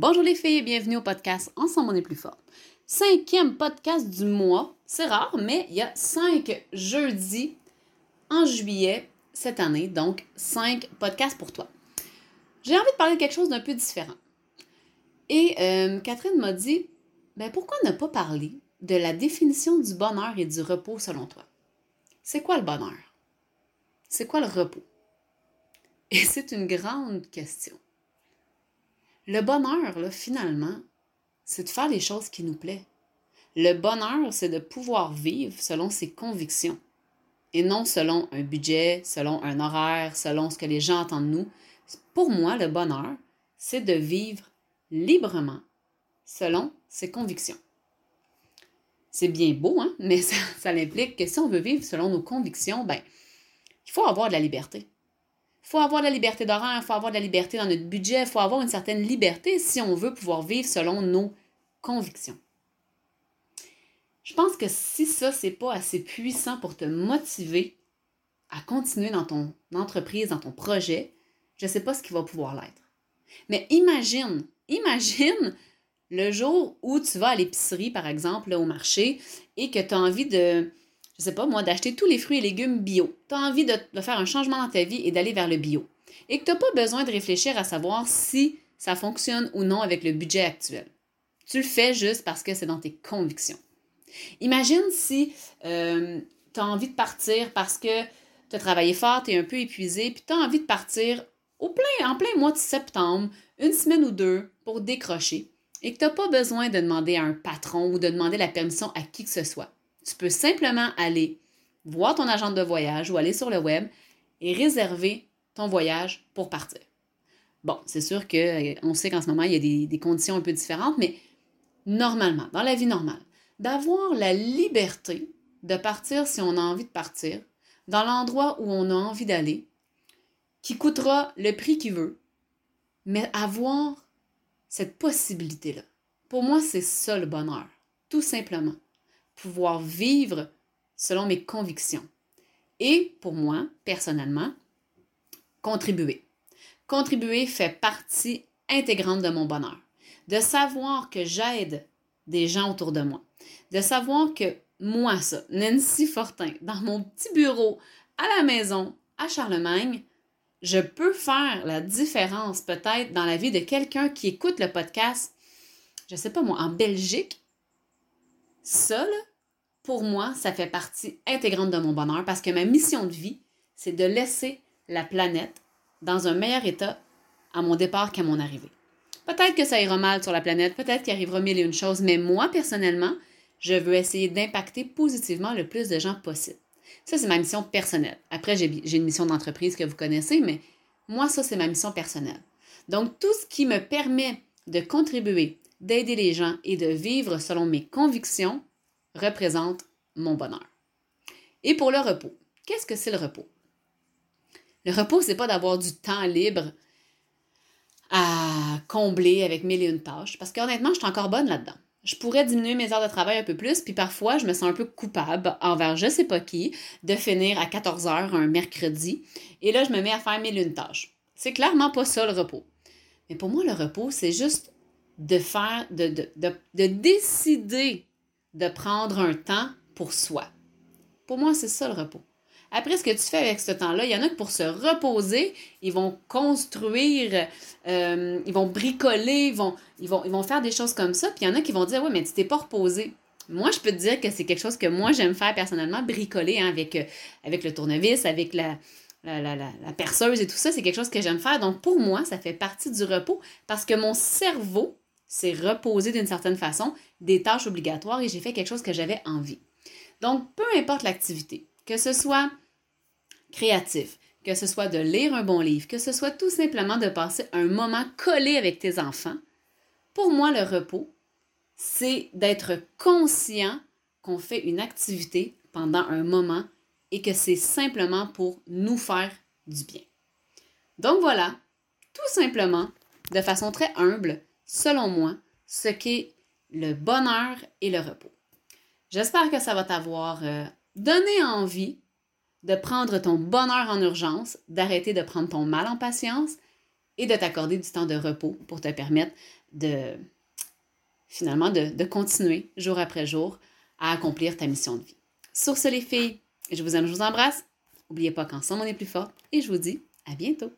Bonjour les filles et bienvenue au podcast Ensemble on est plus fort. 5e podcast du mois, c'est rare, mais il y a 5 jeudis en juillet cette année, donc 5 podcasts pour toi. J'ai envie de parler de quelque chose d'un peu différent. Et Catherine m'a dit, pourquoi ne pas parler de la définition du bonheur et du repos selon toi? C'est quoi le bonheur? C'est quoi le repos? Et c'est une grande question. Le bonheur, là, finalement, c'est de faire les choses qui nous plaisent. Le bonheur, c'est de pouvoir vivre selon ses convictions et non selon un budget, selon un horaire, selon ce que les gens attendent de nous. Pour moi, le bonheur, c'est de vivre librement selon ses convictions. C'est bien beau, hein? Mais ça implique que si on veut vivre selon nos convictions, il faut avoir de la liberté. Il faut avoir de la liberté d'horaire, il faut avoir de la liberté dans notre budget, il faut avoir une certaine liberté si on veut pouvoir vivre selon nos convictions. Je pense que si ça, c'est pas assez puissant pour te motiver à continuer dans ton entreprise, dans ton projet, je ne sais pas ce qui va pouvoir l'être. Mais imagine le jour où tu vas à l'épicerie, par exemple, là, au marché, et que tu as envie de... Je sais pas moi, d'acheter tous les fruits et légumes bio. Tu as envie de faire un changement dans ta vie et d'aller vers le bio. Et que tu n'as pas besoin de réfléchir à savoir si ça fonctionne ou non avec le budget actuel. Tu le fais juste parce que c'est dans tes convictions. Imagine si tu as envie de partir parce que tu as travaillé fort, tu es un peu épuisé, puis tu as envie de partir en plein mois de septembre, une semaine ou deux pour décrocher et que tu n'as pas besoin de demander à un patron ou de demander la permission à qui que ce soit. Tu peux simplement aller voir ton agent de voyage ou aller sur le web et réserver ton voyage pour partir. Bon, c'est sûr qu'on sait qu'en ce moment, il y a des conditions un peu différentes, mais normalement, dans la vie normale, d'avoir la liberté de partir si on a envie de partir, dans l'endroit où on a envie d'aller, qui coûtera le prix qu'il veut, mais avoir cette possibilité-là. Pour moi, c'est ça le bonheur, tout simplement. Pouvoir vivre selon mes convictions et, pour moi, personnellement, contribuer. Contribuer fait partie intégrante de mon bonheur. De savoir que j'aide des gens autour de moi. De savoir que moi, ça, Nancy Fortin, dans mon petit bureau, à la maison, à Charlemagne, je peux faire la différence peut-être dans la vie de quelqu'un qui écoute le podcast, je sais pas moi, en Belgique. Ça, là, pour moi, ça fait partie intégrante de mon bonheur parce que ma mission de vie, c'est de laisser la planète dans un meilleur état à mon départ qu'à mon arrivée. Peut-être que ça ira mal sur la planète, peut-être qu'il arrivera mille et une choses, mais moi, personnellement, je veux essayer d'impacter positivement le plus de gens possible. Ça, c'est ma mission personnelle. Après, j'ai une mission d'entreprise que vous connaissez, mais moi, ça, c'est ma mission personnelle. Donc, tout ce qui me permet de contribuer, d'aider les gens et de vivre selon mes convictions représente mon bonheur. Et pour le repos, qu'est-ce que c'est le repos? Le repos, c'est pas d'avoir du temps libre à combler avec mille et une tâches, parce qu'honnêtement, je suis encore bonne là-dedans. Je pourrais diminuer mes heures de travail un peu plus, puis parfois, je me sens un peu coupable envers je sais pas qui de finir à 14h un mercredi, et là, je me mets à faire mille et une tâches. C'est clairement pas ça le repos. Mais pour moi, le repos, c'est juste de décider de prendre un temps pour soi. Pour moi, c'est ça le repos. Après, ce que tu fais avec ce temps-là, il y en a que pour se reposer, ils vont construire, ils vont bricoler, ils vont faire des choses comme ça, puis il y en a qui vont dire « Ouais, mais tu t'es pas reposé. » Moi, je peux te dire que c'est quelque chose que moi, j'aime faire personnellement, bricoler hein, avec le tournevis, avec la perceuse et tout ça. C'est quelque chose que j'aime faire. Donc, pour moi, ça fait partie du repos parce que mon cerveau c'est reposer d'une certaine façon des tâches obligatoires et j'ai fait quelque chose que j'avais envie. Donc, peu importe l'activité, que ce soit créatif, que ce soit de lire un bon livre, que ce soit tout simplement de passer un moment collé avec tes enfants, pour moi, le repos, c'est d'être conscient qu'on fait une activité pendant un moment et que c'est simplement pour nous faire du bien. Donc voilà, tout simplement, de façon très humble, selon moi, ce qu'est le bonheur et le repos. J'espère que ça va t'avoir donné envie de prendre ton bonheur en urgence, d'arrêter de prendre ton mal en patience et de t'accorder du temps de repos pour te permettre de, finalement, de continuer jour après jour à accomplir ta mission de vie. Sur ce, les filles, je vous aime, je vous embrasse. N'oubliez pas qu'ensemble, on est plus fort et je vous dis à bientôt.